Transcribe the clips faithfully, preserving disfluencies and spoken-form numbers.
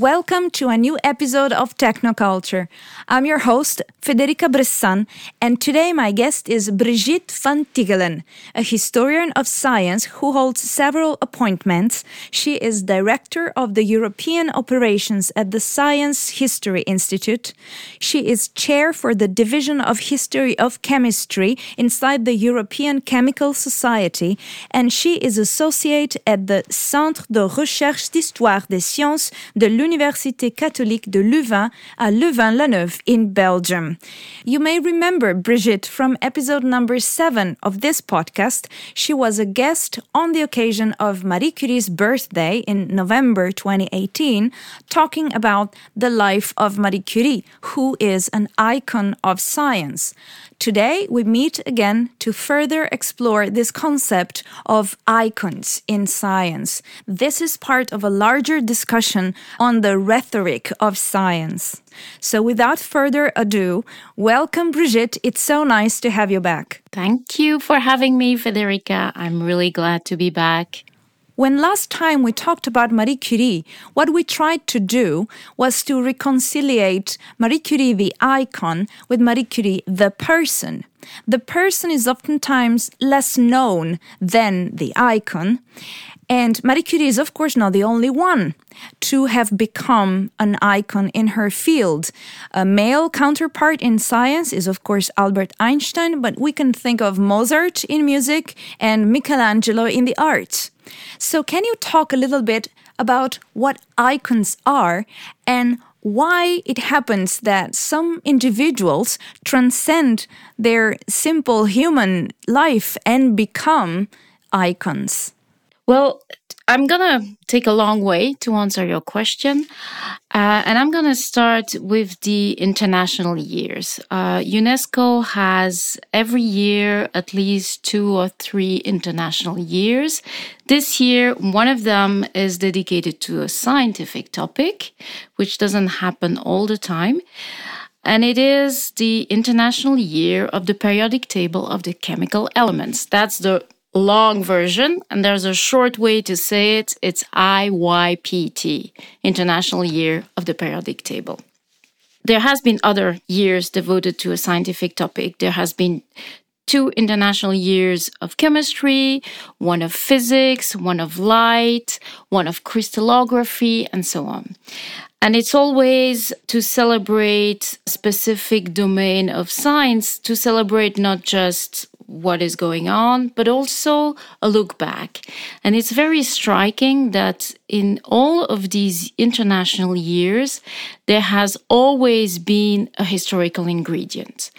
Welcome to a new episode of Technoculture. I'm your host, Federica Bressan, and today my guest is Brigitte van Tiggelen, a historian of science who holds several appointments. She is director of the European operations at the Science History Institute. She is chair for the Division of History of Chemistry inside the European Chemical Society, and she is associate at the Centre de Recherche d'Histoire des Sciences de l'Université catholique de Louvain à Louvain-la-Neuve in Belgium. You may remember Brigitte from episode number seven of this podcast. She was a guest on the occasion of Marie Curie's birthday in November twenty eighteen, talking about the life of Marie Curie, who is an icon of science. Today, we meet again to further explore this concept of icons in science. This is part of a larger discussion on the rhetoric of science. So without further ado, welcome, Brigitte. It's so nice to have you back. Thank you for having me, Federica. I'm really glad to be back. When last time we talked about Marie Curie, what we tried to do was to reconciliate Marie Curie the icon with Marie Curie the person. The person is oftentimes less known than the icon. And Marie Curie is, of course, not the only one to have become an icon in her field. A male counterpart in science is, of course, Albert Einstein, but we can think of Mozart in music and Michelangelo in the arts. So can you talk a little bit about what icons are and why it happens that some individuals transcend their simple human life and become icons? Well, I'm going to take a long way to answer your question, uh, and I'm going to start with the international years. Uh, UNESCO has every year at least two or three international years. This year, one of them is dedicated to a scientific topic, which doesn't happen all the time, and it is the International Year of the Periodic Table of the Chemical Elements. That's the long version, and there's a short way to say it. It's I Y P T, International Year of the Periodic Table. There has been other years devoted to a scientific topic. There has been two international years of chemistry, one of physics, one of light, one of crystallography, and so on. And it's always to celebrate a specific domain of science, to celebrate not just what is going on, but also a look back. And it's very striking that in all of these international years, there has always been a historical ingredient.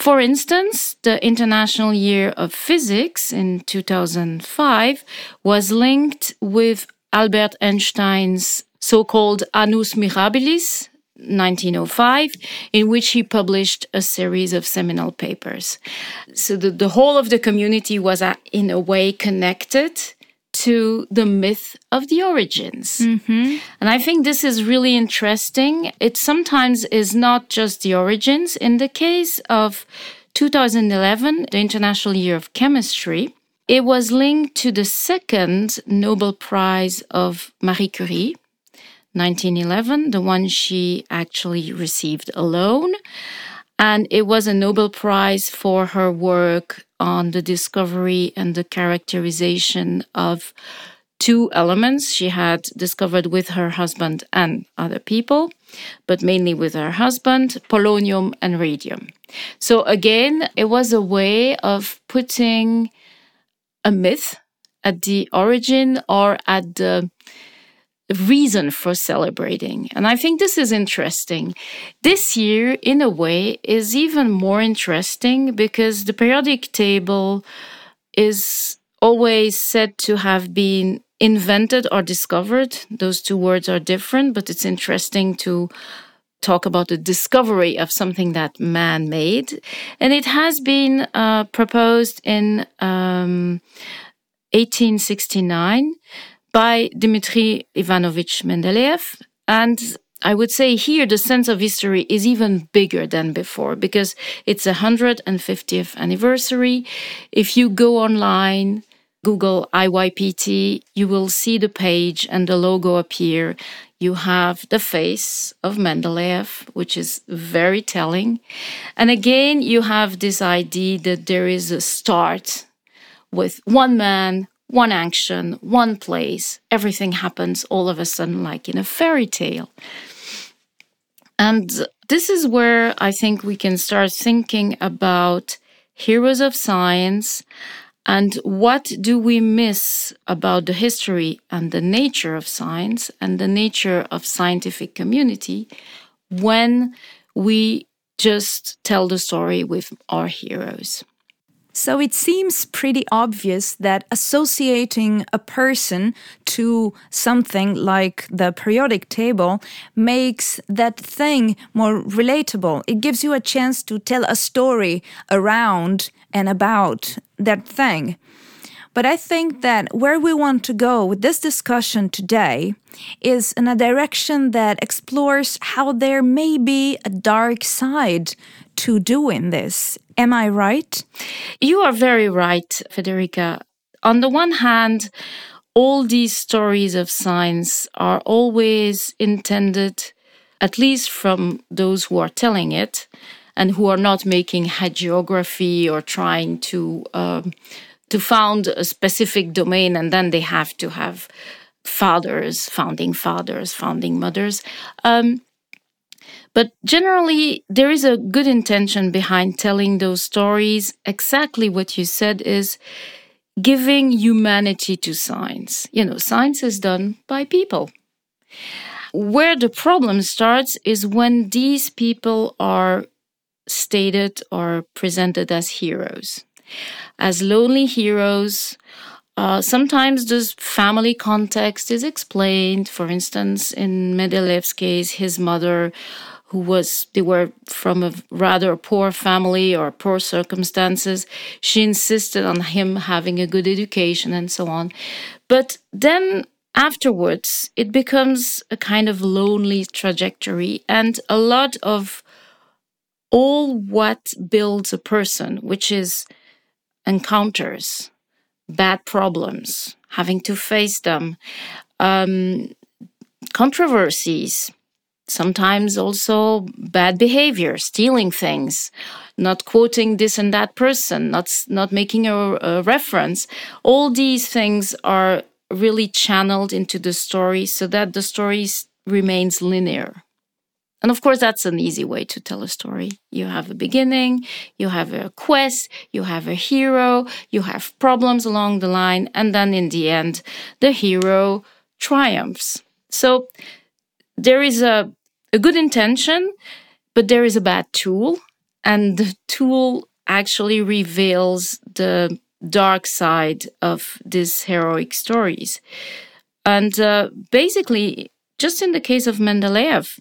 For instance, the International Year of Physics in two thousand five was linked with Albert Einstein's so-called Annus Mirabilis, nineteen oh five, in which he published a series of seminal papers. So the, the whole of the community was, uh, in a way, connected to the myth of the origins. Mm-hmm. And I think this is really interesting. It sometimes is not just the origins. In the case of two thousand eleven, the International Year of Chemistry, it was linked to the second Nobel Prize of Marie Curie, nineteen eleven, the one she actually received alone. And it was a Nobel Prize for her work on the discovery and the characterization of two elements she had discovered with her husband and other people, but mainly with her husband, polonium and radium. So again, it was a way of putting a myth at the origin or at the reason for celebrating. And I think this is interesting. This year, in a way, is even more interesting because the periodic table is always said to have been invented or discovered. Those two words are different, but it's interesting to talk about the discovery of something that man made. And it has been uh, proposed in um, eighteen sixty-nine by Dmitri Ivanovich Mendeleev. And I would say here the sense of history is even bigger than before because it's a one hundred fiftieth anniversary. If you go online, Google I Y P T, you will see the page and the logo appear. You have the face of Mendeleev, which is very telling. And again, you have this idea that there is a start with one man, one action, one place. Everything happens all of a sudden like in a fairy tale. And this is where I think we can start thinking about heroes of science and what do we miss about the history and the nature of science and the nature of scientific community when we just tell the story with our heroes. So it seems pretty obvious that associating a person to something like the periodic table makes that thing more relatable. It gives you a chance to tell a story around and about that thing. But I think that where we want to go with this discussion today is in a direction that explores how there may be a dark side to doing this. Am I right? You are very right, Federica. On the one hand, all these stories of science are always intended, at least from those who are telling it and who are not making hagiography or trying to um, to found a specific domain, and then they have to have fathers, founding fathers, founding mothers. Um, But generally, there is a good intention behind telling those stories. Exactly what you said is giving humanity to science. You know, science is done by people. Where the problem starts is when these people are stated or presented as heroes, as lonely heroes. Uh, sometimes this family context is explained. For instance, in Mendeleev's case, his mother, who was, they were from a rather poor family or poor circumstances. She insisted on him having a good education and so on. But then afterwards, it becomes a kind of lonely trajectory, and a lot of all what builds a person, which is encounters, bad problems, having to face them, um, controversies, sometimes also bad behavior, stealing things, not quoting this and that person, not not making a, a reference. All these things are really channeled into the story so that the story remains linear. And of course, that's an easy way to tell a story. You have a beginning, you have a quest, you have a hero, you have problems along the line, and then in the end, the hero triumphs. So there is a, a good intention, but there is a bad tool, and the tool actually reveals the dark side of these heroic stories. And uh, basically, just in the case of Mendeleev,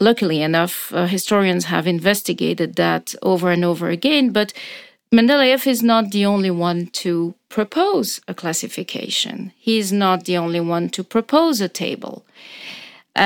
luckily enough, uh, historians have investigated that over and over again, but Mendeleev is not the only one to propose a classification. He is not the only one to propose a table.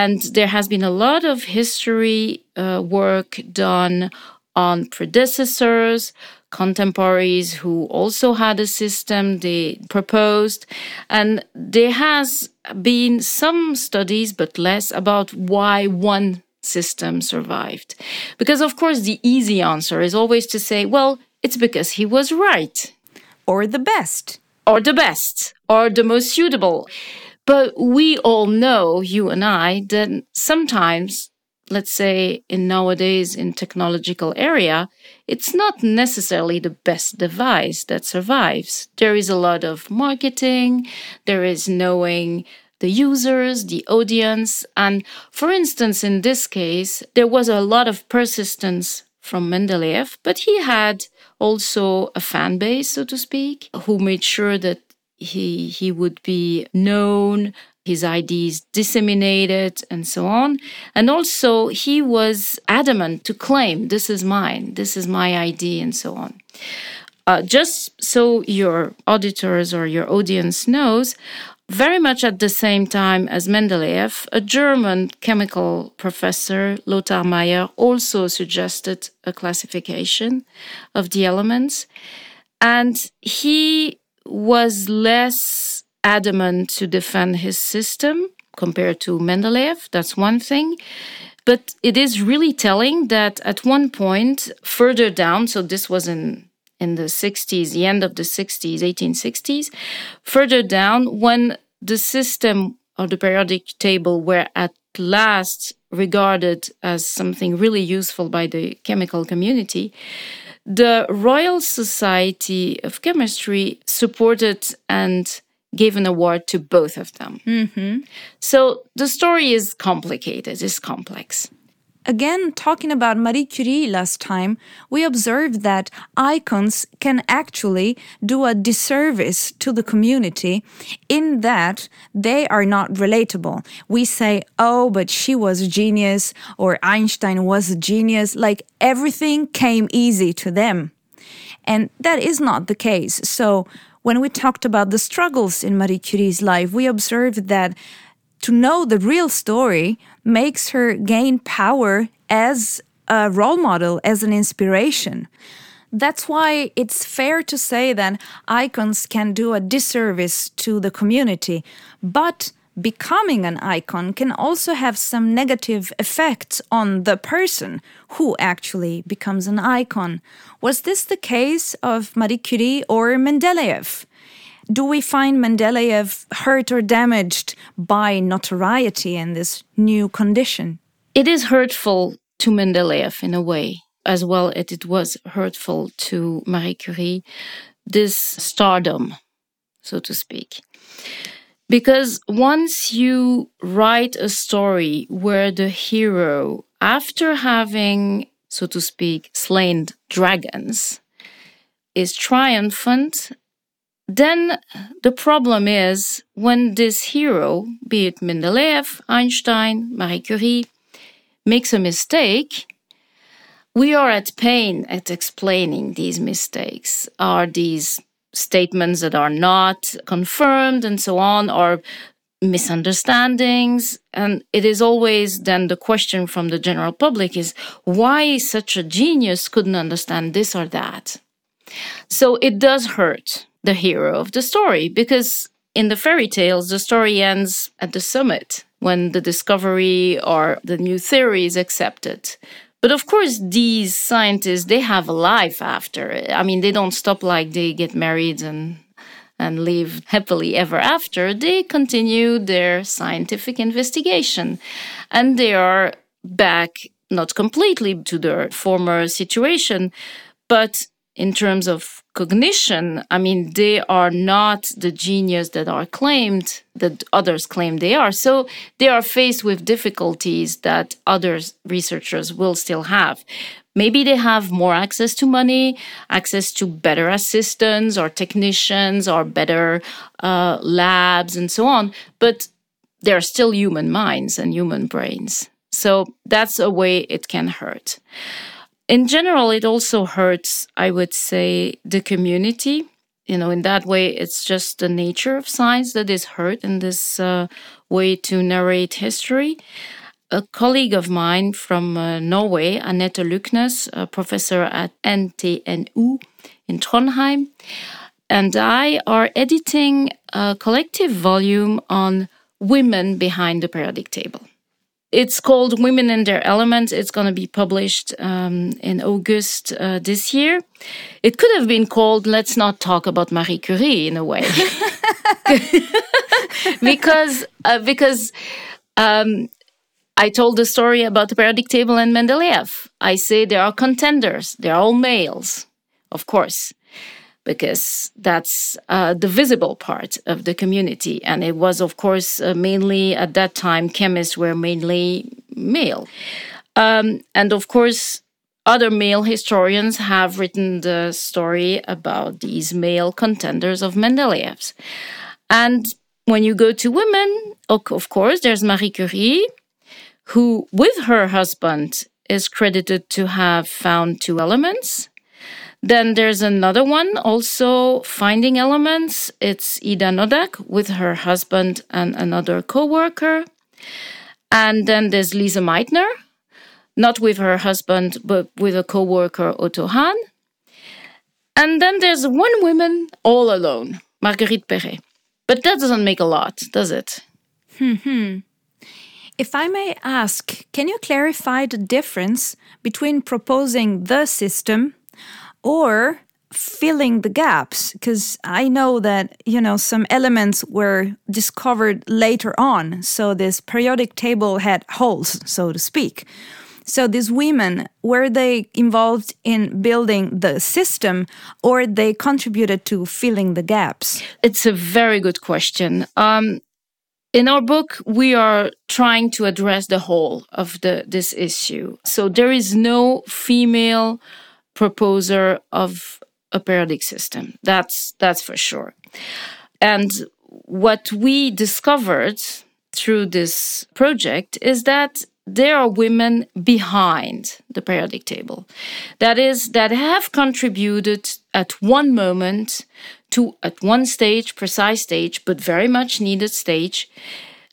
And there has been a lot of history uh, work done on predecessors, contemporaries who also had a system they proposed. And there has been some studies, but less, about why one system survived. Because, of course, the easy answer is always to say, well, it's because he was right. Or the best. Or the best. Or the most suitable. But we all know, you and I, that sometimes, let's say in nowadays in technological area, it's not necessarily the best device that survives. There is a lot of marketing, there is knowing the users, the audience. And for instance, in this case, there was a lot of persistence from Mendeleev, but he had also a fan base, so to speak, who made sure that he he would be known, his ideas disseminated, and so on. And also, he was adamant to claim, this is mine, this is my idea, and so on. Uh, just so your auditors or your audience knows, very much at the same time as Mendeleev, a German chemical professor, Lothar Meyer, also suggested a classification of the elements. And he was less adamant to defend his system compared to Mendeleev. That's one thing. But it is really telling that at one point, further down, so this was in, in the sixties, the end of the sixties, eighteen sixties, further down, when the system or the periodic table were at last regarded as something really useful by the chemical community, the Royal Society of Chemistry supported and gave an award to both of them. Mm-hmm. So the story is complicated, it's complex. Again, talking about Marie Curie last time, we observed that icons can actually do a disservice to the community in that they are not relatable. We say, oh, but she was a genius, or Einstein was a genius, like everything came easy to them. And that is not the case. So when we talked about the struggles in Marie Curie's life, we observed that to know the real story makes her gain power as a role model, as an inspiration. That's why it's fair to say that icons can do a disservice to the community. But becoming an icon can also have some negative effects on the person who actually becomes an icon. Was this the case of Marie Curie or Mendeleev? Do we find Mendeleev hurt or damaged by notoriety in this new condition? It is hurtful to Mendeleev in a way, as well as it was hurtful to Marie Curie, this stardom, so to speak. Because once you write a story where the hero, after having, so to speak, slain dragons, is triumphant, then the problem is when this hero, be it Mendeleev, Einstein, Marie Curie, makes a mistake, we are at pain at explaining these mistakes, are these statements that are not confirmed and so on, or misunderstandings. And it is always then the question from the general public is why such a genius couldn't understand this or that. So it does hurt the hero of the story, because in the fairy tales, the story ends at the summit when the discovery or the new theory is accepted. But of course, these scientists, they have a life after. I mean, they don't stop like they get married and and live happily ever after. They continue their scientific investigation. And they are back, not completely to their former situation, but in terms of cognition, I mean, they are not the genius that are claimed, that others claim they are. So they are faced with difficulties that other researchers will still have. Maybe they have more access to money, access to better assistants or technicians or better uh, labs and so on. But they're still human minds and human brains. So that's a way it can hurt. In general, it also hurts, I would say, the community. You know, in that way, it's just the nature of science that is hurt in this uh, way to narrate history. A colleague of mine from uh, Norway, Annette Luknes, a professor at N T N U in Trondheim, and I are editing a collective volume on women behind the periodic table. It's called Women and Their Elements. It's going to be published um, in August uh, this year. It could have been called Let's Not Talk About Marie Curie in a way. because uh, because um, I told the story about the periodic table and Mendeleev. I say there are contenders. They're all males, of course, because that's uh, the visible part of the community. And it was, of course, uh, mainly at that time, chemists were mainly male. Um, and of course, other male historians have written the story about these male contenders of Mendeleev's. And when you go to women, of course, there's Marie Curie, who with her husband is credited to have found two elements. Then there's another one, also finding elements. It's Ida Nodak with her husband and another co-worker. And then there's Lisa Meitner, not with her husband, but with a co-worker, Otto Hahn. And then there's one woman all alone Marguerite Perey. But that doesn't make a lot, does it? Hmm. If I may ask, can you clarify the difference between proposing the system or filling the gaps? Because I know that, you know, some elements were discovered later on. So this periodic table had holes, so to speak. So these women, were they involved in building the system or they contributed to filling the gaps? It's a very good question. Um, in our book, we are trying to address the whole of the this issue. So there is no female proposer of a periodic system. That's, that's for sure. And what we discovered through this project is that there are women behind the periodic table, that is, that have contributed at one moment to, at one stage, precise stage, but very much needed stage,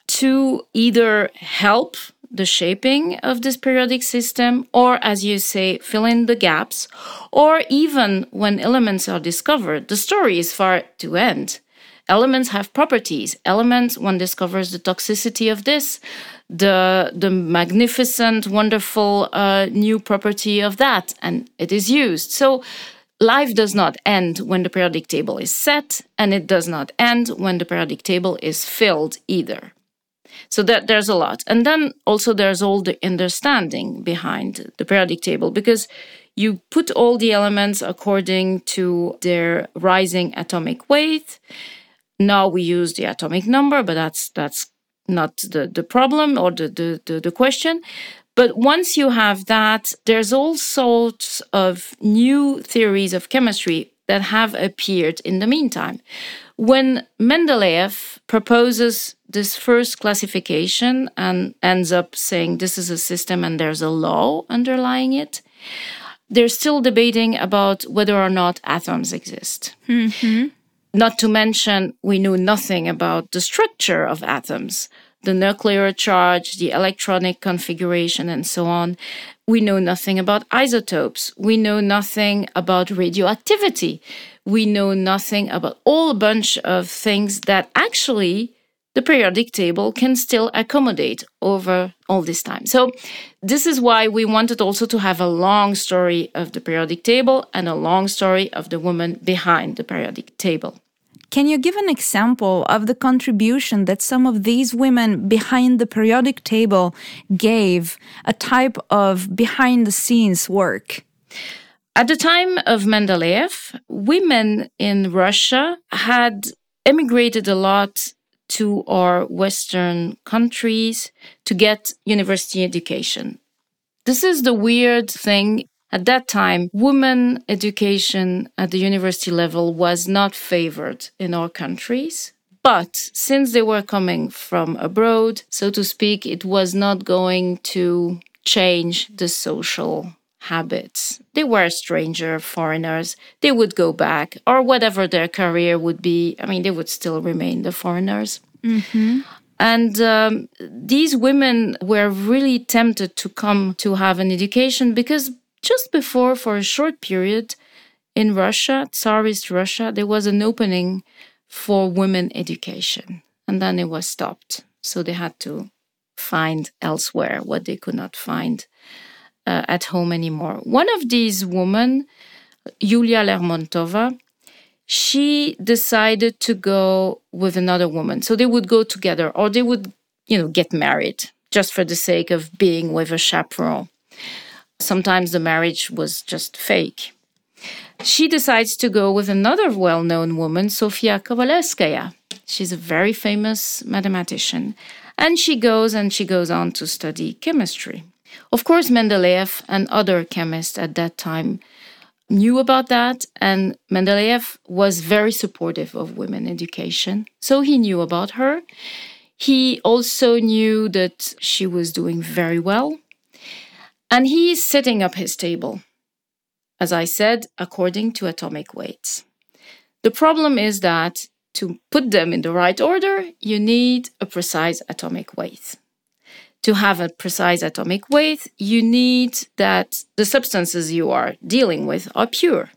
to either help the shaping of this periodic system or, as you say, fill in the gaps, or even when elements are discovered, the story is far to end. Elements have properties. Elements, one discovers the toxicity of this, the the magnificent, wonderful uh, new property of that, and it is used. So life does not end when the periodic table is set, and it does not end when the periodic table is filled either. So that there's a lot. And then also there's all the understanding behind the periodic table, because you put all the elements according to their rising atomic weight. Now we use the atomic number, but that's that's not the, the problem or the, the, the, the question. But once you have that, there's all sorts of new theories of chemistry that have appeared in the meantime. When Mendeleev proposes this first classification and ends up saying this is a system and there's a law underlying it, they're still debating about whether or not atoms exist. Mm-hmm. Not to mention, we knew nothing about the structure of atoms, the nuclear charge, the electronic configuration, and so on. We know nothing about isotopes. We know nothing about radioactivity. We know nothing about all bunch of things that actually the periodic table can still accommodate over all this time. So this is why we wanted also to have a long story of the periodic table and a long story of the woman behind the periodic table. Can you give an example of the contribution that some of these women behind the periodic table gave, a type of behind-the-scenes work? At the time of Mendeleev, women in Russia had emigrated a lot to our Western countries to get university education. This is the weird thing. At that time, women education at the university level was not favored in our countries. But since they were coming from abroad, so to speak, it was not going to change the social habits. They were stranger, foreigners. They would go back, or whatever their career would be. I mean, they would still remain the foreigners. Mm-hmm. And um, these women were really tempted to come to have an education because just before, for a short period, in Russia, Tsarist Russia, there was an opening for women education. And then it was stopped. So they had to find elsewhere what they could not find Uh, at home anymore. One of these women, Yulia Lermontova, she decided to go with another woman. So they would go together, or they would, you know, get married just for the sake of being with a chaperone. Sometimes the marriage was just fake. She decides to go with another well-known woman, Sofia Kovaleskaya. She's a very famous mathematician. And she goes and she goes on to study chemistry. Of course, Mendeleev and other chemists at that time knew about that, and Mendeleev was very supportive of women's education. So he knew about her. He also knew that she was doing very well. And he is setting up his table, as I said, according to atomic weights. The problem is that to put them in the right order, you need a precise atomic weight. To have a precise atomic weight, you need that the substances you are dealing with are pure.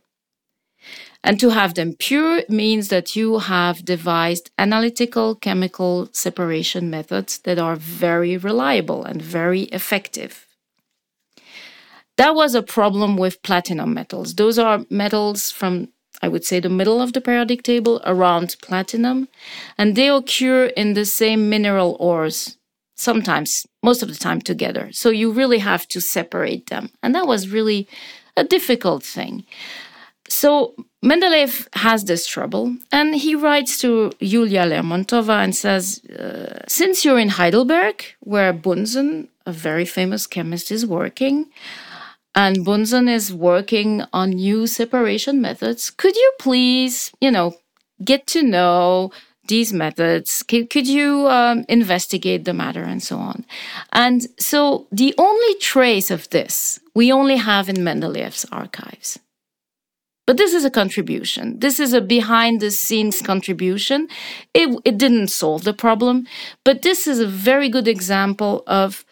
And to have them pure means that you have devised analytical chemical separation methods that are very reliable and very effective. That was a problem with platinum metals. Those are metals from, I would say, the middle of the periodic table around platinum, and they occur in the same mineral ores, sometimes, most of the time together. So you really have to separate them. And that was really a difficult thing. So Mendeleev has this trouble, and he writes to Yulia Lermontova and says, uh, since you're in Heidelberg, where Bunsen, a very famous chemist, is working, and Bunsen is working on new separation methods, could you please, you know, get to know these methods? Could, could you um, investigate the matter and so on? And so the only trace of this we only have in Mendeleev's archives. But this is a contribution. This is a behind-the-scenes contribution. It, it didn't solve the problem, but this is a very good example of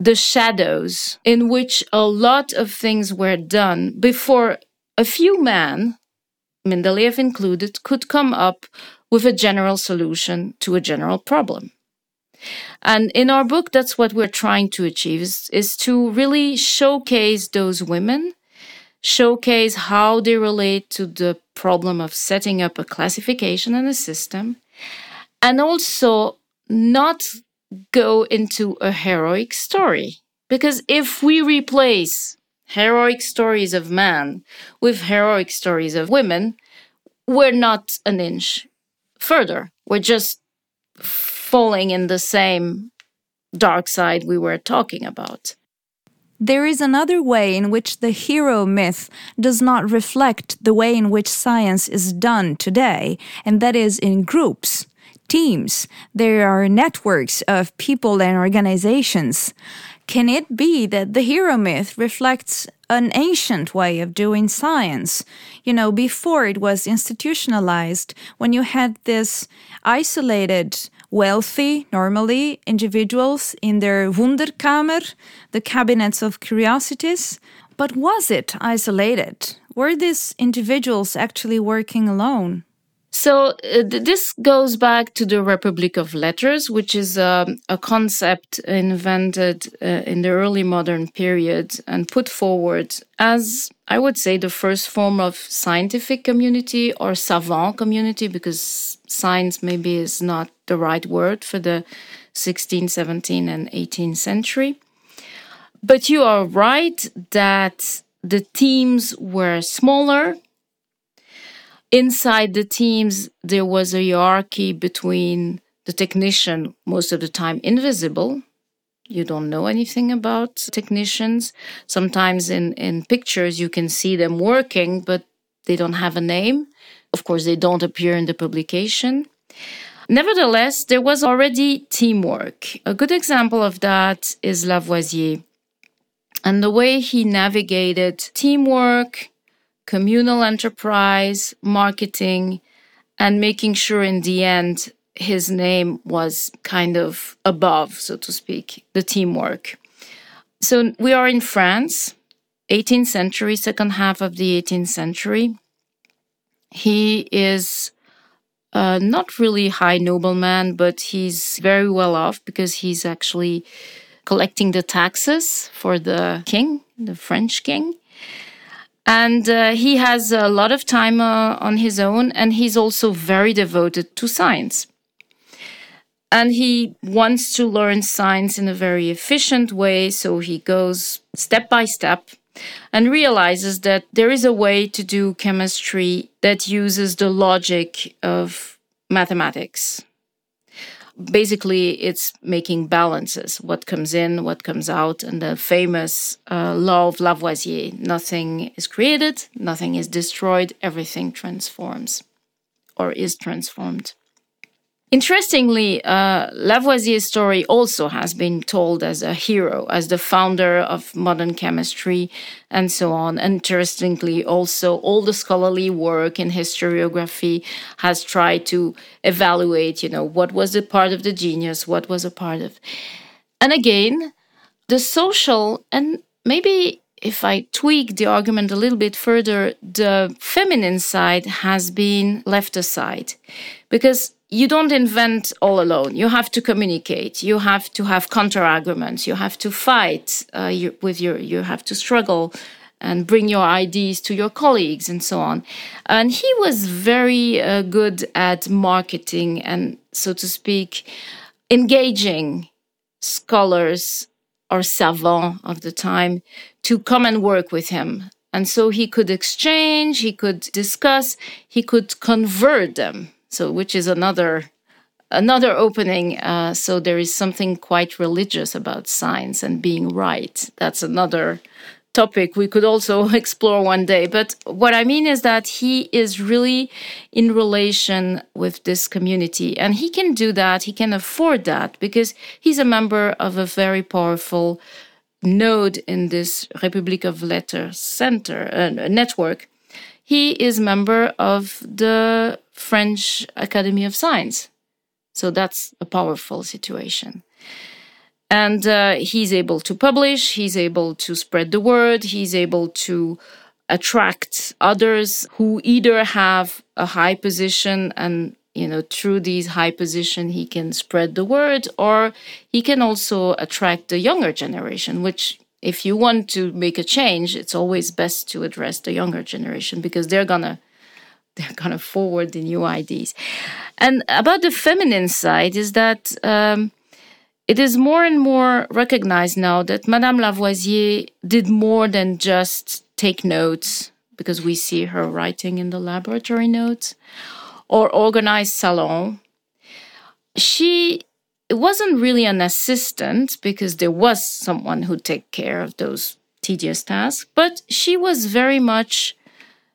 the shadows in which a lot of things were done before a few men, Mendeleev included, could come up with a general solution to a general problem. And in our book, that's what we're trying to achieve, is, is to really showcase those women, showcase how they relate to the problem of setting up a classification and a system, and also not go into a heroic story. Because if we replace heroic stories of men with heroic stories of women, we're not an inch further. We're just falling in the same dark side we were talking about. There is another way in which the hero myth does not reflect the way in which science is done today, and that is in groups, teams. There are networks of people and organizations. Can it be that the hero myth reflects an ancient way of doing science? You know, before it was institutionalized, when you had this isolated, wealthy, normally, individuals in their Wunderkammer, the cabinets of curiosities. But was it isolated? Were these individuals actually working alone? So uh, this goes back to the Republic of Letters, which is um, a concept invented uh, in the early modern period and put forward as, I would say, the first form of scientific community or savant community, because science maybe is not the right word for the sixteenth, seventeenth, and eighteenth century. But you are right that the teams were smaller. Inside the teams, there was a hierarchy between the technician, most of the time invisible. You don't know anything about technicians. Sometimes in, in pictures, you can see them working, but they don't have a name. Of course, they don't appear in the publication. Nevertheless, there was already teamwork. A good example of that is Lavoisier and the way he navigated teamwork, communal enterprise, marketing, and making sure in the end his name was kind of above, so to speak, the teamwork. So we are in France, eighteenth century, second half of the eighteenth century. He is uh, not really high nobleman, but he's very well off because he's actually collecting the taxes for the king, the French king. And uh, he has a lot of time uh, on his own, and he's also very devoted to science. And he wants to learn science in a very efficient way, so he goes step by step and realizes that there is a way to do chemistry that uses the logic of mathematics. Basically, it's making balances, what comes in, what comes out, and the famous uh, law of Lavoisier. Nothing is created, nothing is destroyed, everything transforms or is transformed. Interestingly, uh, Lavoisier's story also has been told as a hero, as the founder of modern chemistry and so on. Interestingly, also, all the scholarly work in historiography has tried to evaluate, you know, what was a part of the genius, what was a part of... And again, the social and maybe if I tweak the argument a little bit further, the feminine side has been left aside. Because you don't invent all alone. You have to communicate. You have to have counter-arguments. You have to fight uh, you, with your... You have to struggle and bring your ideas to your colleagues and so on. And he was very uh, good at marketing and, so to speak, engaging scholars or savants of the time to come and work with him. And so he could exchange, he could discuss, he could convert them. So, which is another another opening. Uh, so there is something quite religious about science and being right. That's another topic we could also explore one day. But what I mean is that he is really in relation with this community. And he can do that, he can afford that, because he's a member of a very powerful node in this République of Letters center, uh, network. He is member of the French Academy of Science. So that's a powerful situation. And uh, he's able to publish, he's able to spread the word, he's able to attract others who either have a high position and, you know, through these high position he can spread the word, or he can also attract the younger generation, which if you want to make a change, it's always best to address the younger generation because they're gonna they're gonna forward the new ideas. And about the feminine side is that... Um, It is more and more recognized now that Madame Lavoisier did more than just take notes, because we see her writing in the laboratory notes, or organize salon. She wasn't really an assistant, because there was someone who took care of those tedious tasks, but she was very much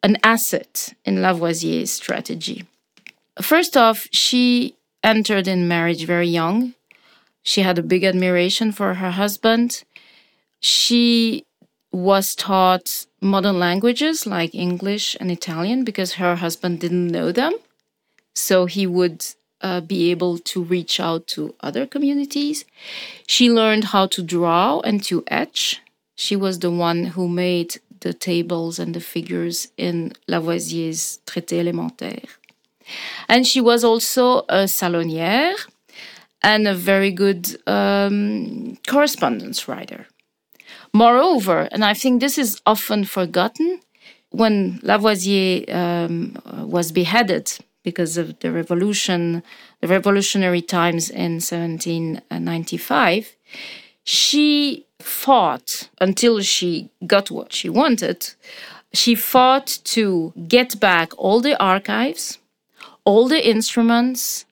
an asset in Lavoisier's strategy. First off, she entered in marriage very young. She had a big admiration for her husband. She was taught modern languages like English and Italian because her husband didn't know them. So he would uh, be able to reach out to other communities. She learned how to draw and to etch. She was the one who made the tables and the figures in Lavoisier's Traité élémentaire. And she was also a salonnière and a very good um, correspondence writer. Moreover, and I think this is often forgotten, when Lavoisier um, was beheaded because of the revolution, the revolutionary times in seventeen ninety-five, she fought until she got what she wanted. She fought to get back all the archives, all the instruments,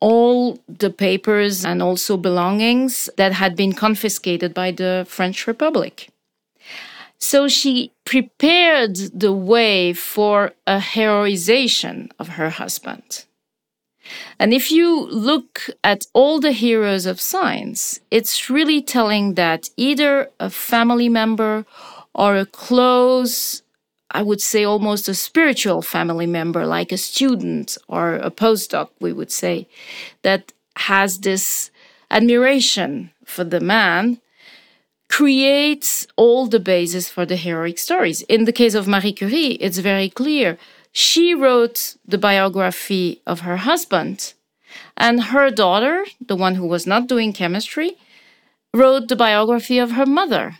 all the papers and also belongings that had been confiscated by the French Republic. So she prepared the way for a heroization of her husband. And if you look at all the heroes of science, it's really telling that either a family member or a close, I would say almost a spiritual family member, like a student or a postdoc, we would say, that has this admiration for the man, creates all the basis for the heroic stories. In the case of Marie Curie, it's very clear. She wrote the biography of her husband, and her daughter, the one who was not doing chemistry, wrote the biography of her mother.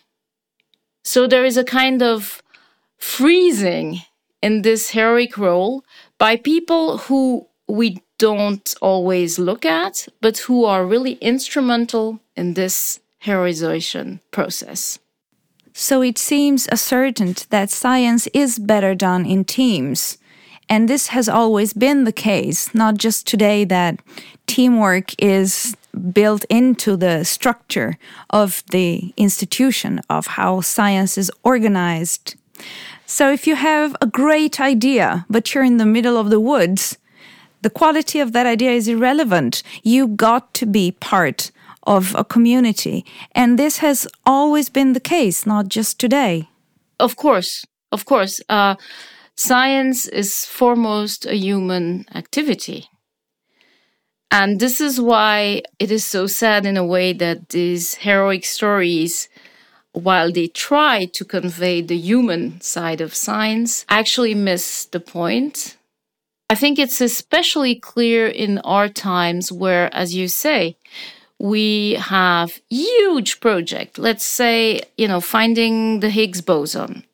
So there is a kind of freezing in this heroic role by people who we don't always look at, but who are really instrumental in this heroization process. So it seems ascertained that science is better done in teams. And this has always been the case, not just today that teamwork is built into the structure of the institution of how science is organized. So if you have a great idea, but you're in the middle of the woods, the quality of that idea is irrelevant. You got to be part of a community. And this has always been the case, not just today. Of course, of course. Uh, science is foremost a human activity. And this is why it is so sad in a way that these heroic stories while they try to convey the human side of science, actually miss the point. I think it's especially clear in our times where, as you say, we have huge projects. Let's say, you know, finding the Higgs boson.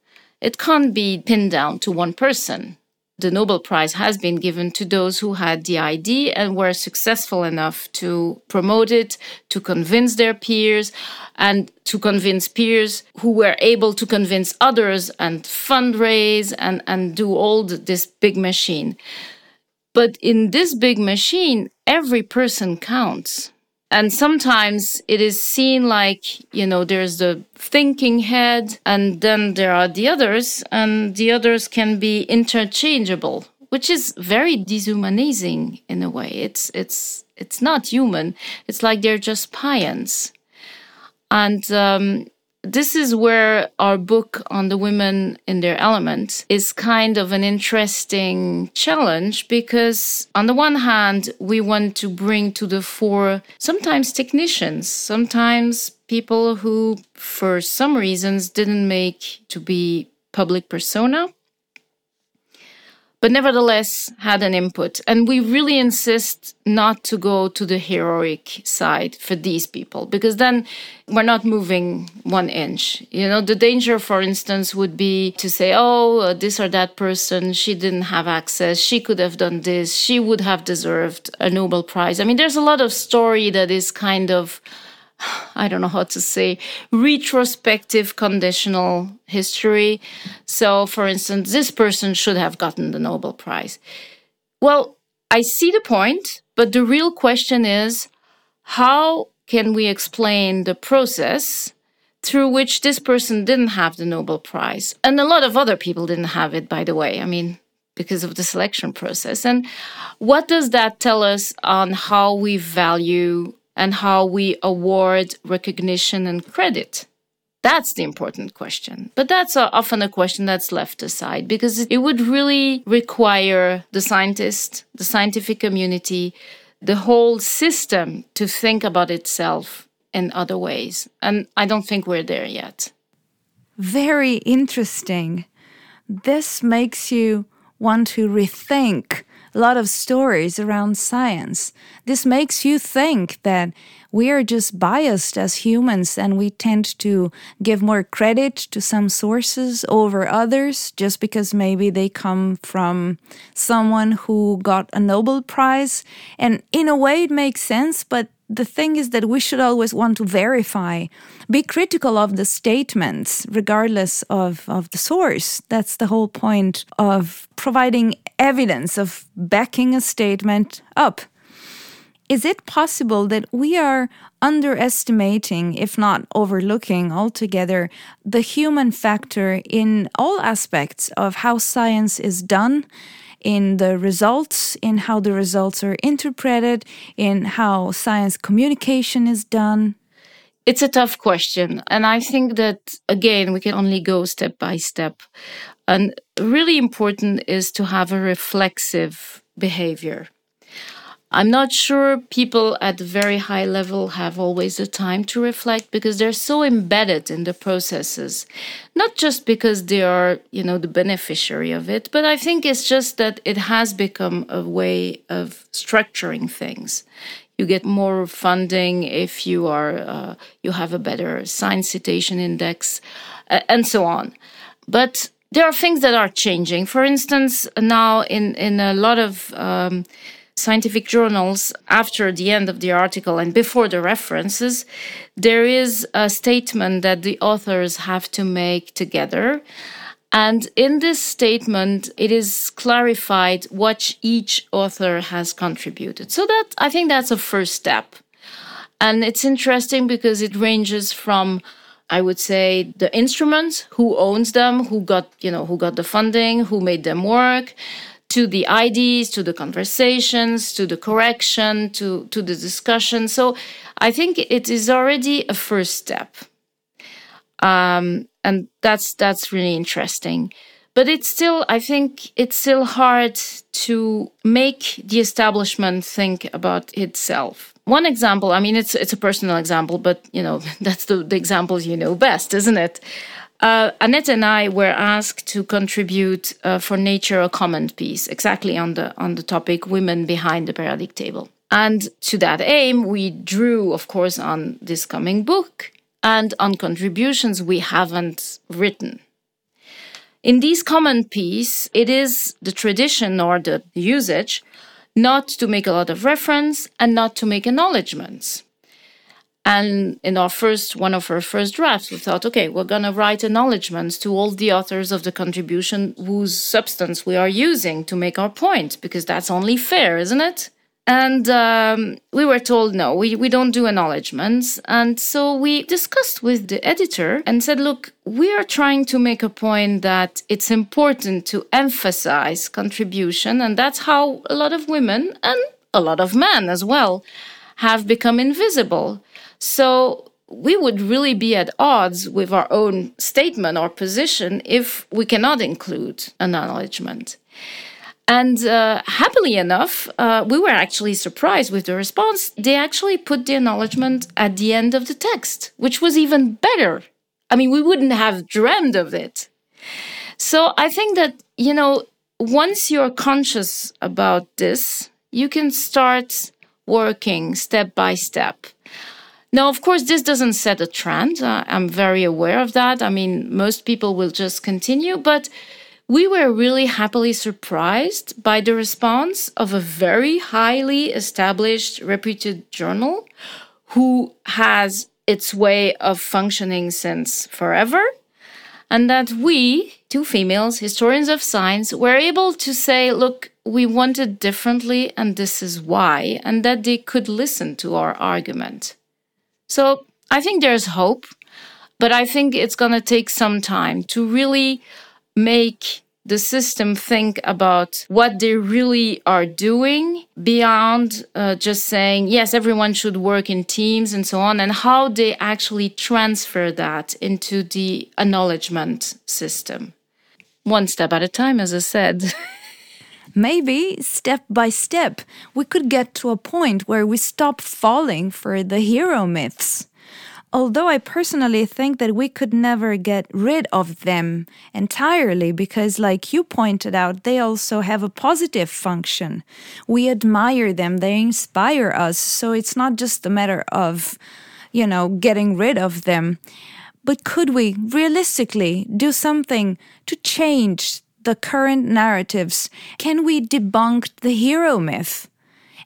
It can't be pinned down to one person. The Nobel Prize has been given to those who had the idea and were successful enough to promote it, to convince their peers, and to convince peers who were able to convince others and fundraise and, and do all this big machine. But in this big machine, every person counts. And sometimes it is seen like, you know, there's the thinking head and then there are the others, and the others can be interchangeable, which is very dehumanizing in a way. It's it's it's not human. It's like they're just pawns. And um, this is where our book on the women in their element is kind of an interesting challenge, because on the one hand, we want to bring to the fore sometimes technicians, sometimes people who, for some reasons, didn't make to be public persona, but nevertheless had an input. And we really insist not to go to the heroic side for these people, because then we're not moving one inch. You know, the danger, for instance, would be to say, oh, this or that person, she didn't have access, she could have done this, she would have deserved a Nobel Prize. I mean, there's a lot of story that is kind of, I don't know how to say, retrospective conditional history. So, for instance, this person should have gotten the Nobel Prize. Well, I see the point, but the real question is, how can we explain the process through which this person didn't have the Nobel Prize? And a lot of other people didn't have it, by the way. I mean, because of the selection process. And what does that tell us on how we value and how we award recognition and credit? That's the important question. But that's often a question that's left aside, because it would really require the scientist, the scientific community, the whole system to think about itself in other ways. And I don't think we're there yet. Very interesting. This makes you want to rethink a lot of stories around science. This makes you think that we are just biased as humans and we tend to give more credit to some sources over others just because maybe they come from someone who got a Nobel Prize. And in a way it makes sense, but the thing is that we should always want to verify, be critical of the statements, regardless of, of the source. That's the whole point of providing evidence, of backing a statement up. Is it possible that we are underestimating, if not overlooking altogether, the human factor in all aspects of how science is done? In the results, in how the results are interpreted, in how science communication is done? It's a tough question. And I think that, again, we can only go step by step. And really important is to have a reflexive behavior. I'm not sure people at a very high level have always the time to reflect, because they're so embedded in the processes. Not just because they are, you know, the beneficiary of it, but I think it's just that it has become a way of structuring things. You get more funding if you are uh, you have a better science citation index, uh, and so on. But there are things that are changing. For instance, now in, in a lot of Um, scientific journals, after the end of the article and before the references, there is a statement that the authors have to make together. And in this statement, it is clarified what each author has contributed. So that, I think that's a first step. And it's interesting because it ranges from, I would say, the instruments, who owns them, who got, you know, who got the funding, who made them work, to the I Ds, to the conversations, to the correction, to, to the discussion. So I think it is already a first step. Um, and that's that's really interesting. But it's still, I think, it's still hard to make the establishment think about itself. One example, I mean, it's it's a personal example, but, you know, that's the, the example you know best, isn't it? Uh, Annette and I were asked to contribute uh, for Nature a comment piece exactly on the on the topic women behind the periodic table. And to that aim, we drew, of course, on this coming book and on contributions we haven't written. In this comment piece, it is the tradition or the usage not to make a lot of reference and not to make acknowledgements. And in our first, one of our first drafts, we thought, okay, we're going to write acknowledgements to all the authors of the contribution whose substance we are using to make our point, because that's only fair, isn't it? And um, we were told, no, we, we don't do acknowledgements. And so we discussed with the editor and said, look, we are trying to make a point that it's important to emphasize contribution. And that's how a lot of women and a lot of men as well have become invisible. So we would really be at odds with our own statement or position if we cannot include an acknowledgement. And uh, happily enough, uh, we were actually surprised with the response. They actually put the acknowledgement at the end of the text, which was even better. I mean, we wouldn't have dreamed of it. So I think that, you know, once you're conscious about this, you can start working step by step. Now, of course, this doesn't set a trend. Uh, I'm very aware of that. I mean, most people will just continue, but we were really happily surprised by the response of a very highly established, reputed journal who has its way of functioning since forever, and that we, two females, historians of science, were able to say, look, we want it differently and this is why, and that they could listen to our argument. So I think there's hope, but I think it's going to take some time to really make the system think about what they really are doing beyond uh, just saying, yes, everyone should work in teams and so on, and how they actually transfer that into the acknowledgement system. One step at a time, as I said. Maybe step by step, we could get to a point where we stop falling for the hero myths. Although I personally think that we could never get rid of them entirely because, like you pointed out, they also have a positive function. We admire them, they inspire us, so it's not just a matter of, you know, getting rid of them. But could we realistically do something to change the current narratives? Can we debunk the hero myth?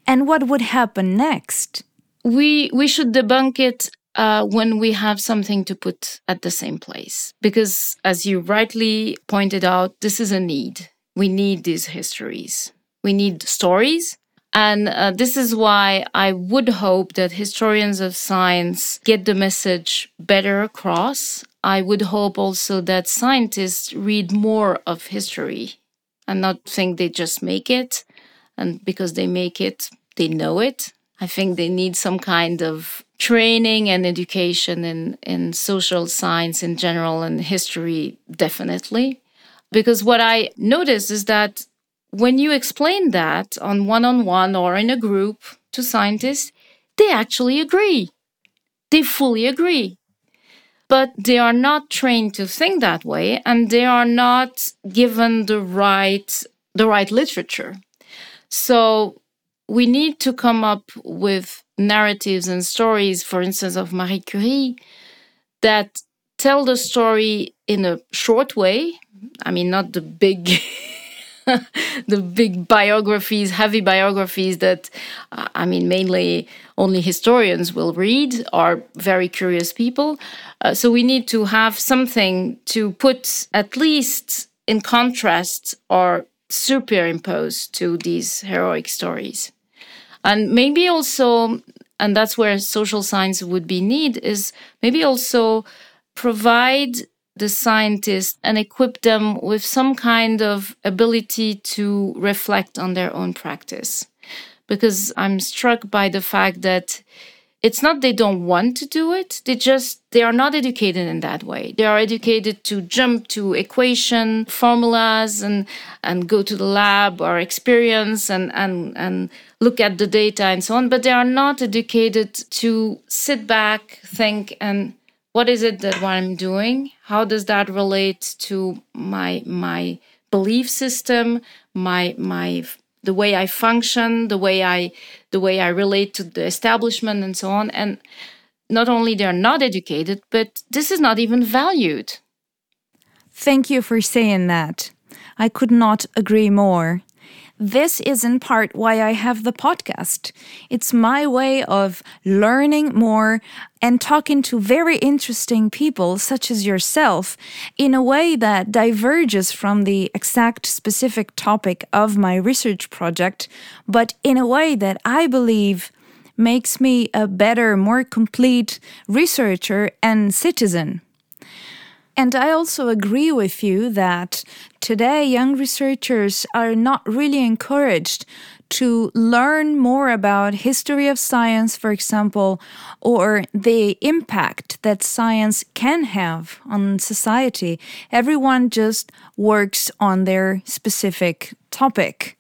And what would happen next? We, we should debunk it Uh, when we have something to put at the same place. Because as you rightly pointed out, this is a need. We need these histories. We need stories. And uh, this is why I would hope that historians of science get the message better across. I would hope also that scientists read more of history and not think they just make it. And because they make it, they know it. I think they need some kind of training and education in, in social science in general and history, definitely. Because what I noticed is that when you explain that on one-on-one or in a group to scientists, they actually agree. They fully agree. But they are not trained to think that way, and they are not given the right, the right literature. So we need to come up with narratives and stories, for instance, of Marie Curie, that tell the story in a short way. I mean, not the big, the big biographies, heavy biographies that, uh, I mean, mainly only historians will read or very curious people. Uh, so we need to have something to put at least in contrast or superimposed to these heroic stories. And maybe also, and that's where social science would be needed, is maybe also provide the scientists and equip them with some kind of ability to reflect on their own practice. Because I'm struck by the fact that It's not they don't want to do it. They just, they are not educated in that way. They are educated to jump to equation, formulas, and and go to the lab or experience and, and, and look at the data and so on. But they are not educated to sit back, think, and what is it that what I'm doing? How does that relate to my my belief system, my my the way I function, the way I the way I relate to the establishment and so on. And not only they're not educated, but this is not even valued. Thank you for saying that. I could not agree more. This is in part why I have the podcast. It's my way of learning more and talking to very interesting people such as yourself in a way that diverges from the exact specific topic of my research project, but in a way that I believe makes me a better, more complete researcher and citizen. And I also agree with you that today young researchers are not really encouraged to learn more about history of science, for example, or the impact that science can have on society. Everyone just works on their specific topic.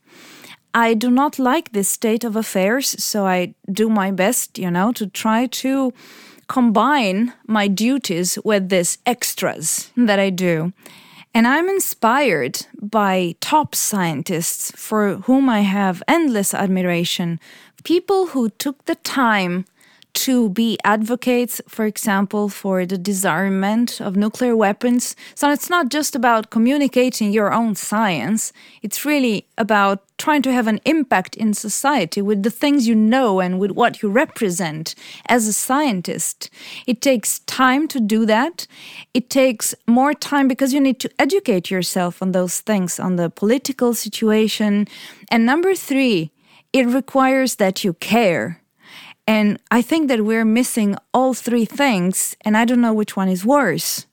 I do not like this state of affairs, so I do my best, you know, to try to combine my duties with these extras that I do. And I'm inspired by top scientists for whom I have endless admiration, people who took the time to be advocates, for example, for the disarmament of nuclear weapons. So it's not just about communicating your own science. It's really about trying to have an impact in society with the things you know and with what you represent as a scientist. It takes time to do that. It takes more time because you need to educate yourself on those things, on the political situation. And number three, it requires that you care. And I think that we're missing all three things, and I don't know which one is worse.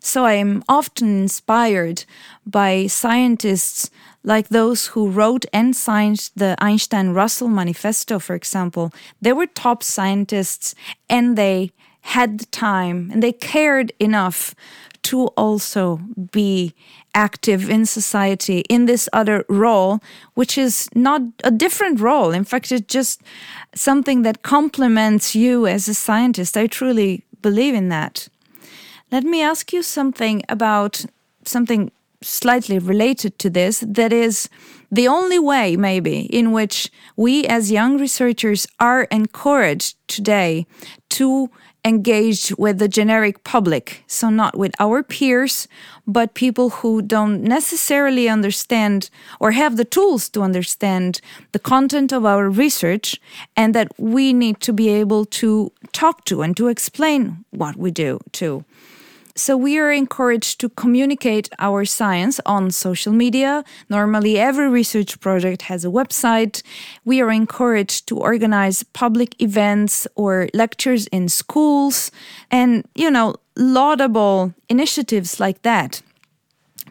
So I am often inspired by scientists like those who wrote and signed the Einstein-Russell Manifesto, for example. They were top scientists, and they had the time, and they cared enough to also be active in society in this other role, which is not a different role. In fact, it's just something that complements you as a scientist. I truly believe in that. Let me ask you something about something slightly related to this, that is the only way, maybe, in which we as young researchers are encouraged today to engaged with the generic public, so not with our peers, but people who don't necessarily understand or have the tools to understand the content of our research, and that we need to be able to talk to and to explain what we do to. So we are encouraged to communicate our science on social media. Normally, every research project has a website. We are encouraged to organize public events or lectures in schools and, you know, laudable initiatives like that.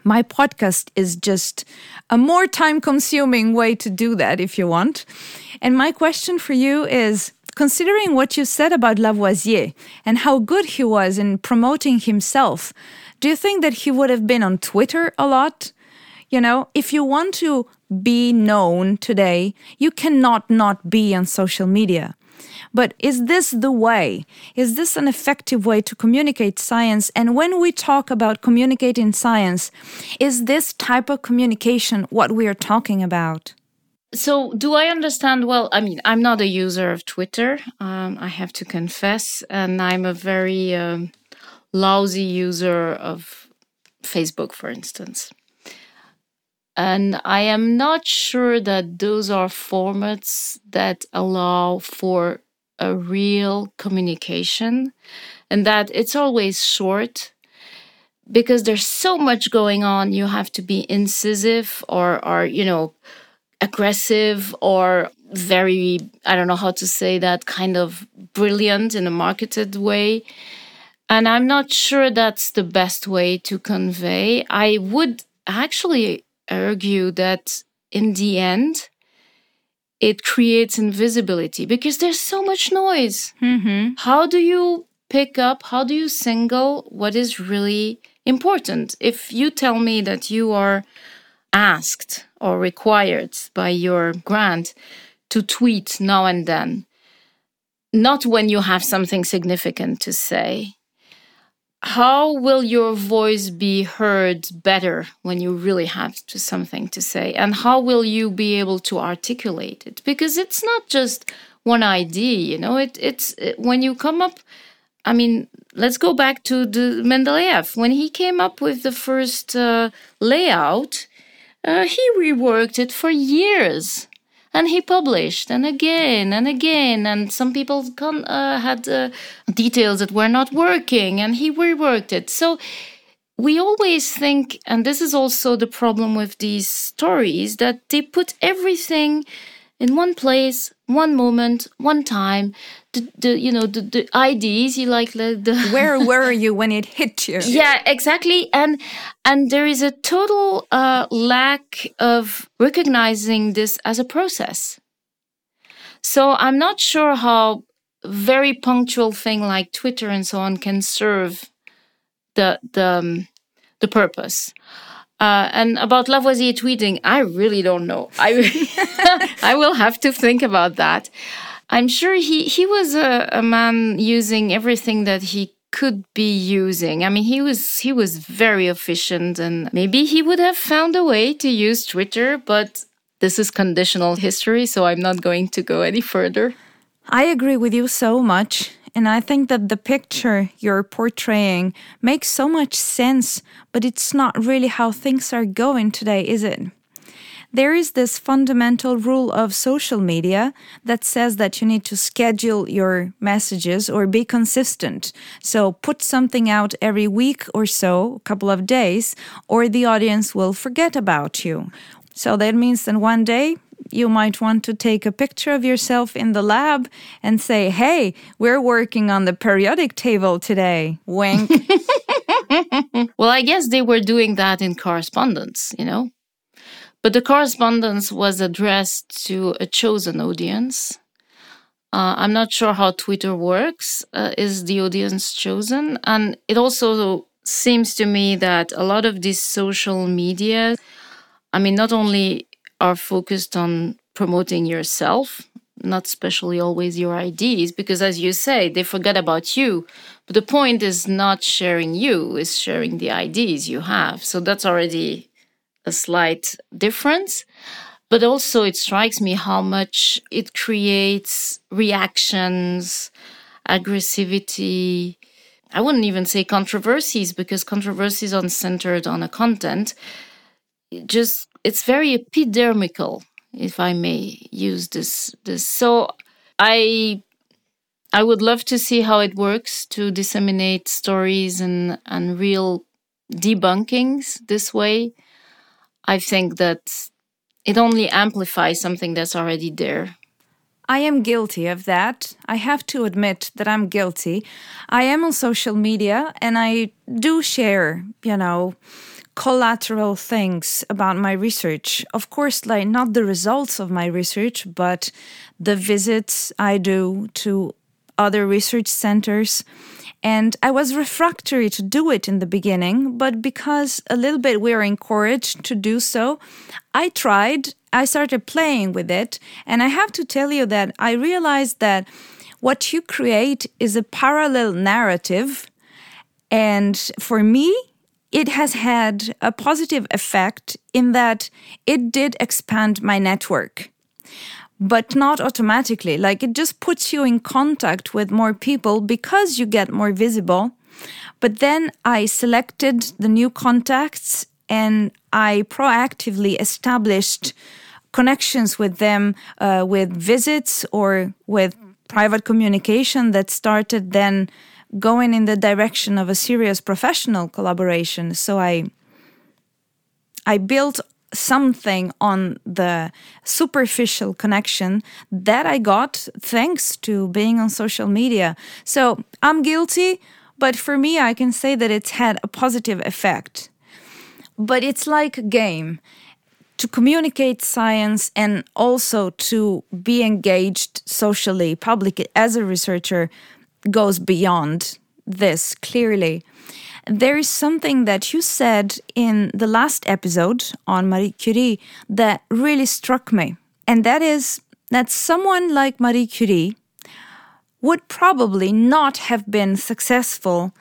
My podcast is just a more time-consuming way to do that, if you want. And my question for you is, considering what you said about Lavoisier and how good he was in promoting himself, do you think that he would have been on Twitter a lot? You know, if you want to be known today, you cannot not be on social media. But is this the way? Is this an effective way to communicate science? And when we talk about communicating science, is this type of communication what we are talking about? So do I understand? Well, I mean, I'm not a user of Twitter, um, I have to confess, and I'm a very um, lousy user of Facebook, for instance. And I am not sure that those are formats that allow for a real communication, and that it's always short. Because there's so much going on, you have to be incisive or, or you know, aggressive or very, I don't know how to say that, kind of brilliant in a marketed way. And I'm not sure that's the best way to convey. I would actually argue that in the end, it creates invisibility because there's so much noise. Mm-hmm. How do you pick up? How do you single what is really important? If you tell me that you are asked or required by your grant to tweet now and then, not when you have something significant to say, how will your voice be heard better when you really have to something to say? And how will you be able to articulate it? Because it's not just one idea, you know, it, it's it, when you come up, I mean, let's go back to the Mendeleev. When he came up with the first uh, layout, uh, he reworked it for years. And he published, and again, and again, and some people con- uh, had uh, details that were not working, and he reworked it. So we always think, and this is also the problem with these stories, that they put everything in one place, one moment, one time. The, the you know, the, the ideas, you like the, the where were you when it hit you? Yeah, exactly. And and there is a total uh, lack of recognizing this as a process. So I'm not sure how very punctual thing like Twitter and so on can serve the the um, the purpose. Uh, and about Lavoisier tweeting, I really don't know. I I will have to think about that. I'm sure he, he was a, a man using everything that he could be using. I mean, he was he was very efficient, and maybe he would have found a way to use Twitter, but this is conditional history, so I'm not going to go any further. I agree with you so much, and I think that the picture you're portraying makes so much sense, but it's not really how things are going today, is it? There is this fundamental rule of social media that says that you need to schedule your messages or be consistent. So put something out every week or so, a couple of days, or the audience will forget about you. So that means that one day you might want to take a picture of yourself in the lab and say, hey, we're working on the periodic table today. Wink. Well, I guess they were doing that in correspondence, you know. But the correspondence was addressed to a chosen audience. Uh, I'm not sure how Twitter works. Uh, is the audience chosen? And it also seems to me that a lot of these social media, I mean, not only are focused on promoting yourself, not especially always your ideas, because as you say, they forget about you. But the point is not sharing you, it's sharing the ideas you have. So that's already a slight difference, but also it strikes me how much it creates reactions, aggressivity. I wouldn't even say controversies, because controversies aren't centered on a content. It just, it's very epidermical, if I may use this. this. So I, I would love to see how it works to disseminate stories and, and real debunkings this way. I think that it only amplifies something that's already there. I am guilty of that. I have to admit that I'm guilty. I am on social media and I do share, you know, collateral things about my research. Of course, like not the results of my research, but the visits I do to other research centers. And I was refractory to do it in the beginning, but because a little bit we are encouraged to do so, I tried, I started playing with it. And I have to tell you that I realized that what you create is a parallel narrative. And for me, it has had a positive effect in that it did expand my network. But not automatically, like it just puts you in contact with more people because you get more visible. But then I selected the new contacts and I proactively established connections with them uh, with visits or with private communication that started then going in the direction of a serious professional collaboration. So I, I built something on the superficial connection that I got thanks to being on social media. So I'm guilty, but for me, I can say that it's had a positive effect. But it's like a game. to communicate science and also to be engaged socially, publicly as a researcher goes beyond this, clearly. There is something that you said in the last episode on Marie Curie that really struck me, and that is that someone like Marie Curie would probably not have been successful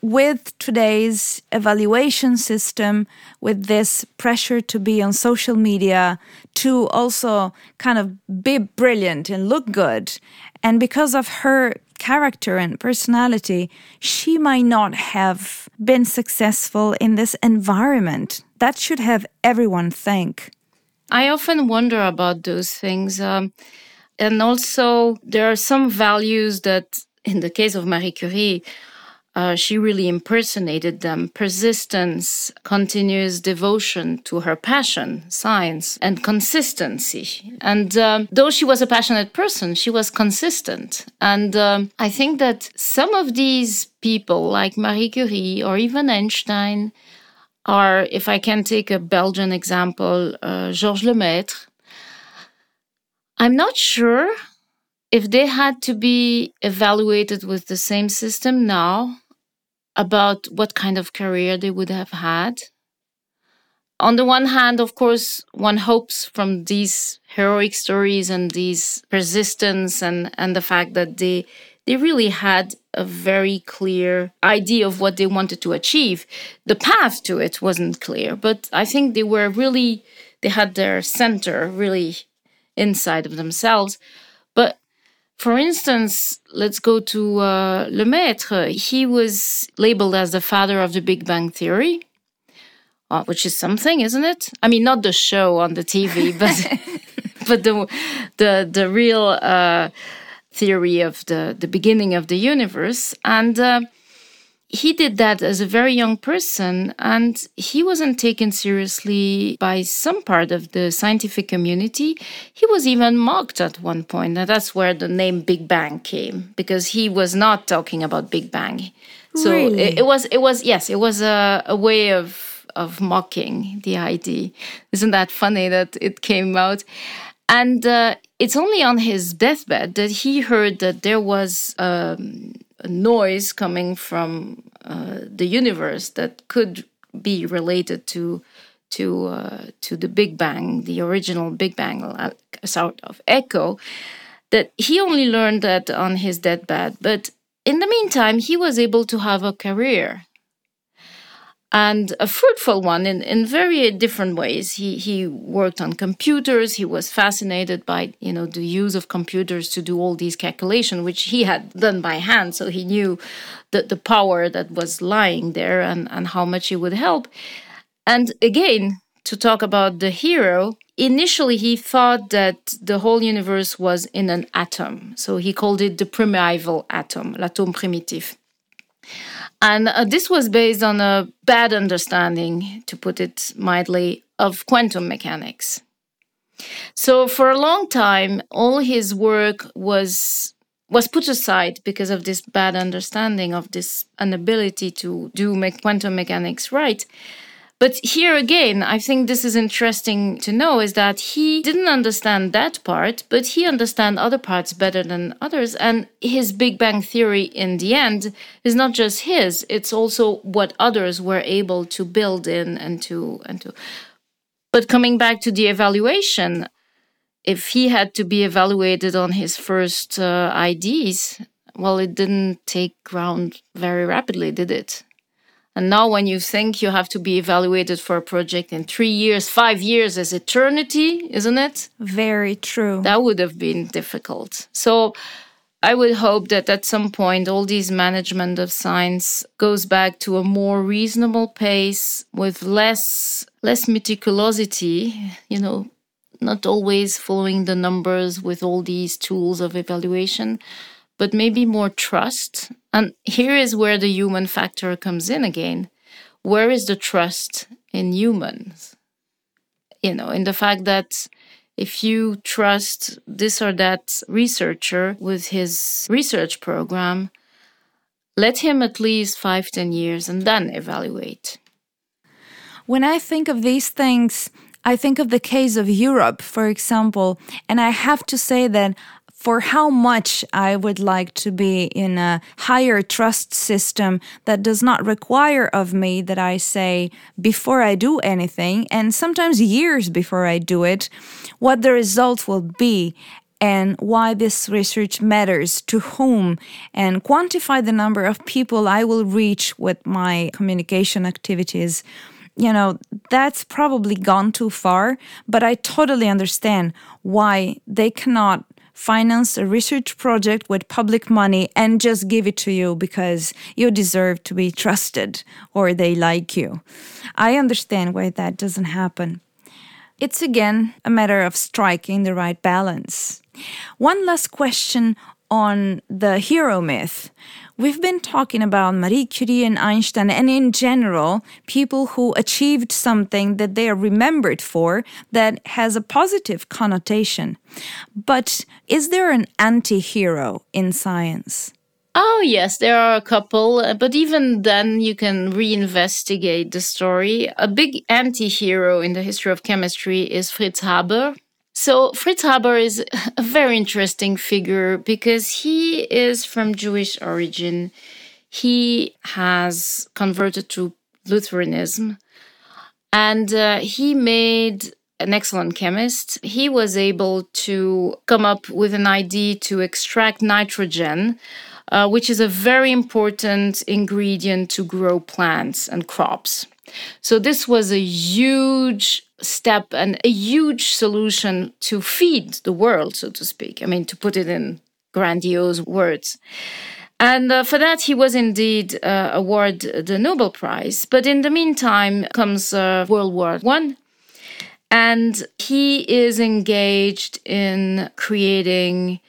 with today's evaluation system, with this pressure to be on social media, to also kind of be brilliant and look good. And because of her character and personality, she might not have been successful in this environment. That should have everyone think. I often wonder about those things. Um, and also, there are some values that, in the case of Marie Curie, Uh, she really impersonated them. Persistence, continuous devotion to her passion, science, and consistency. And um, though she was a passionate person, she was consistent. And um, I think that some of these people, like Marie Curie or even Einstein, are, if I can take a Belgian example, uh, Georges Lemaître, I'm not sure if they had to be evaluated with the same system now, about what kind of career they would have had. On the one hand, of course, one hopes from these heroic stories and these persistence and, and the fact that they, they really had a very clear idea of what they wanted to achieve. The path to it wasn't clear, but I think they were really, they had their center really inside of themselves. But for instance, let's go to uh, Lemaître. He was labeled as the father of the Big Bang Theory, uh, which is something, isn't it? I mean, not the show on the T V, but but the the the real uh, theory of the, the beginning of the universe. And uh, he did that as a very young person, and he wasn't taken seriously by some part of the scientific community. He was even mocked at one point, and that's where the name Big Bang came, because he was not talking about Big Bang. So really? it, it was, it was yes, it was a, a way of of mocking the idea. Isn't that funny that it came out? And uh, it's only on his deathbed that he heard that there was Um, a noise coming from uh, the universe that could be related to to uh, to the Big Bang, the original Big Bang, a sort of echo, that he only learned that on his deathbed. But in the meantime, he was able to have a career, and a fruitful one in, in very different ways. He he worked on computers. He was fascinated by, you know, the use of computers to do all these calculations, which he had done by hand. So he knew the, the power that was lying there and, and how much it would help. And again, to talk about the hero, initially he thought that the whole universe was in an atom. So he called it the primeval atom, l'atome primitif. And uh, this was based on a bad understanding, to put it mildly, of quantum mechanics. So for a long time, all his work was was put aside because of this bad understanding, of this inability to do make quantum mechanics right. But here again, I think this is interesting to know, is that he didn't understand that part, but he understand other parts better than others. And his Big Bang Theory, in the end, is not just his, it's also what others were able to build in and to... and to. But coming back to the evaluation, if he had to be evaluated on his first uh, ideas, well, it didn't take ground very rapidly, did it? And now when you think you have to be evaluated for a project in three years, five years is eternity, isn't it? Very true. That would have been difficult. So I would hope that at some point, all these management of science goes back to a more reasonable pace with less, less meticulosity, you know, not always following the numbers with all these tools of evaluation, but maybe more trust. And here is where the human factor comes in again. Where is the trust in humans? You know, in the fact that if you trust this or that researcher with his research program, let him at least five, ten years and then evaluate. When I think of these things, I think of the case of Europe, for example, and I have to say that for how much I would like to be in a higher trust system that does not require of me that I say before I do anything, and sometimes years before I do it, what the result will be and why this research matters to whom, and quantify the number of people I will reach with my communication activities. You know, that's probably gone too far, but I totally understand why they cannot finance a research project with public money and just give it to you because you deserve to be trusted or they like you. I understand why that doesn't happen. It's again a matter of striking the right balance. One last question on the hero myth. We've been talking about Marie Curie and Einstein, and in general, people who achieved something that they are remembered for that has a positive connotation. But is there an anti-hero in science? Oh, yes, there are a couple, but even then you can reinvestigate the story. A big anti-hero in the history of chemistry is Fritz Haber. So Fritz Haber is a very interesting figure because he is from Jewish origin. He has converted to Lutheranism, and uh, he made an excellent chemist. He was able to come up with an idea to extract nitrogen, uh, which is a very important ingredient to grow plants and crops. So this was a huge step and a huge solution to feed the world, so to speak. I mean, to put it in grandiose words. And uh, for that, he was indeed uh, awarded the Nobel Prize. But in the meantime comes uh, World War One, and he is engaged in creating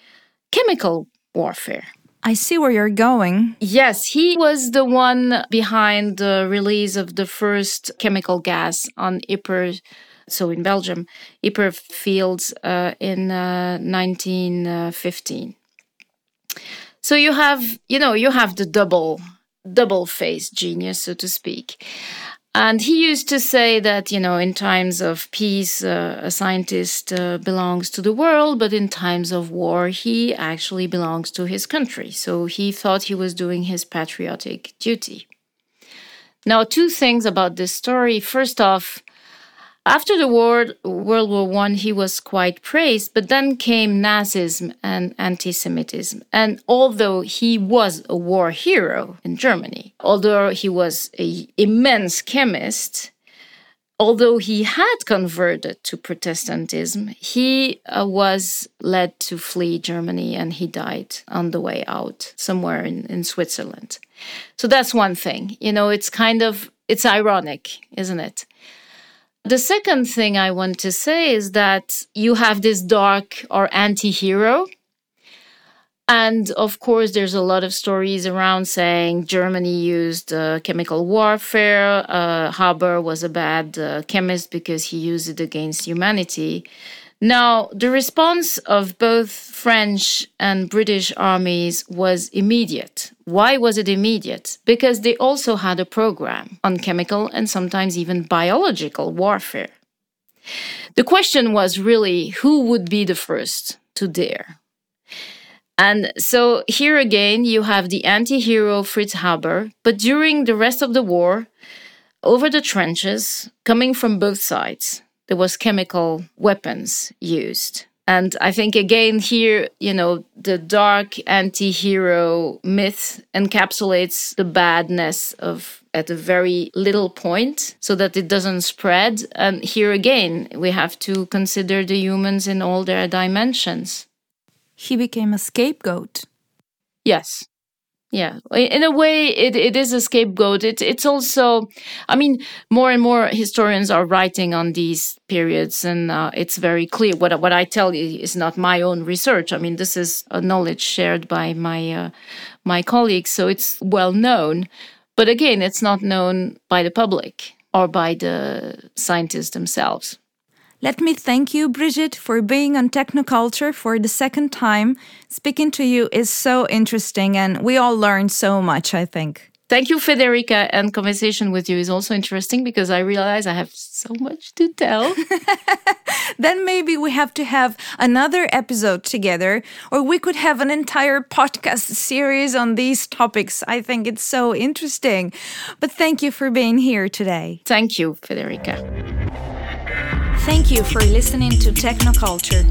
chemical warfare. I see where you're going. Yes, he was the one behind the release of the first chemical gas on Ypres, so in Belgium, Ypres fields uh, in uh, nineteen fifteen. So you have, you know, you have the double, double-faced genius, so to speak. And he used to say that, you know, in times of peace, uh, a scientist uh, belongs to the world, but in times of war, he actually belongs to his country. So he thought he was doing his patriotic duty. Now, two things about this story. First off, after the war, World War One, he was quite praised, but then came Nazism and anti-Semitism. And although he was a war hero in Germany, although he was an immense chemist, although he had converted to Protestantism, he uh, was led to flee Germany, and he died on the way out somewhere in, in Switzerland. So that's one thing. You know, it's kind of, it's ironic, isn't it? The second thing I want to say is that you have this dark or anti-hero. And of course, there's a lot of stories around saying Germany used uh, chemical warfare. Uh, Haber was a bad uh, chemist because he used it against humanity. Now, the response of both French and British armies was immediate. Why was it immediate? Because they also had a program on chemical and sometimes even biological warfare. The question was really who would be the first to dare. And so here again, you have the anti-hero Fritz Haber, but during the rest of the war, over the trenches, coming from both sides, there was chemical weapons used. And I think, again, here, you know, the dark anti-hero myth encapsulates the badness of at a very little point so that it doesn't spread. And here again, we have to consider the humans in all their dimensions. He became a scapegoat. Yes. Yeah, in a way, it, it is a scapegoat. It, it's also, I mean, more and more historians are writing on these periods, and uh, it's very clear. What, what I tell you is not my own research. I mean, this is a knowledge shared by my, uh, my colleagues, so it's well known. But again, it's not known by the public or by the scientists themselves. Let me thank you, Brigitte, for being on Technoculture for the second time. Speaking to you is so interesting, and we all learned so much, I think. Thank you, Federica. And conversation with you is also interesting because I realize I have so much to tell. Then maybe we have to have another episode together, or we could have an entire podcast series on these topics. I think it's so interesting. But thank you for being here today. Thank you, Federica. Thank you for listening to Technoculture.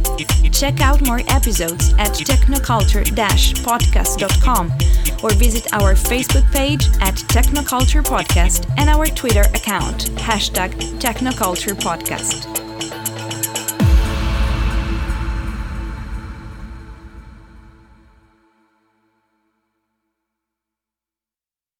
Check out more episodes at technoculture dash podcast dot com or visit our Facebook page at Technoculture Podcast and our Twitter account, hashtag Technoculture Podcast.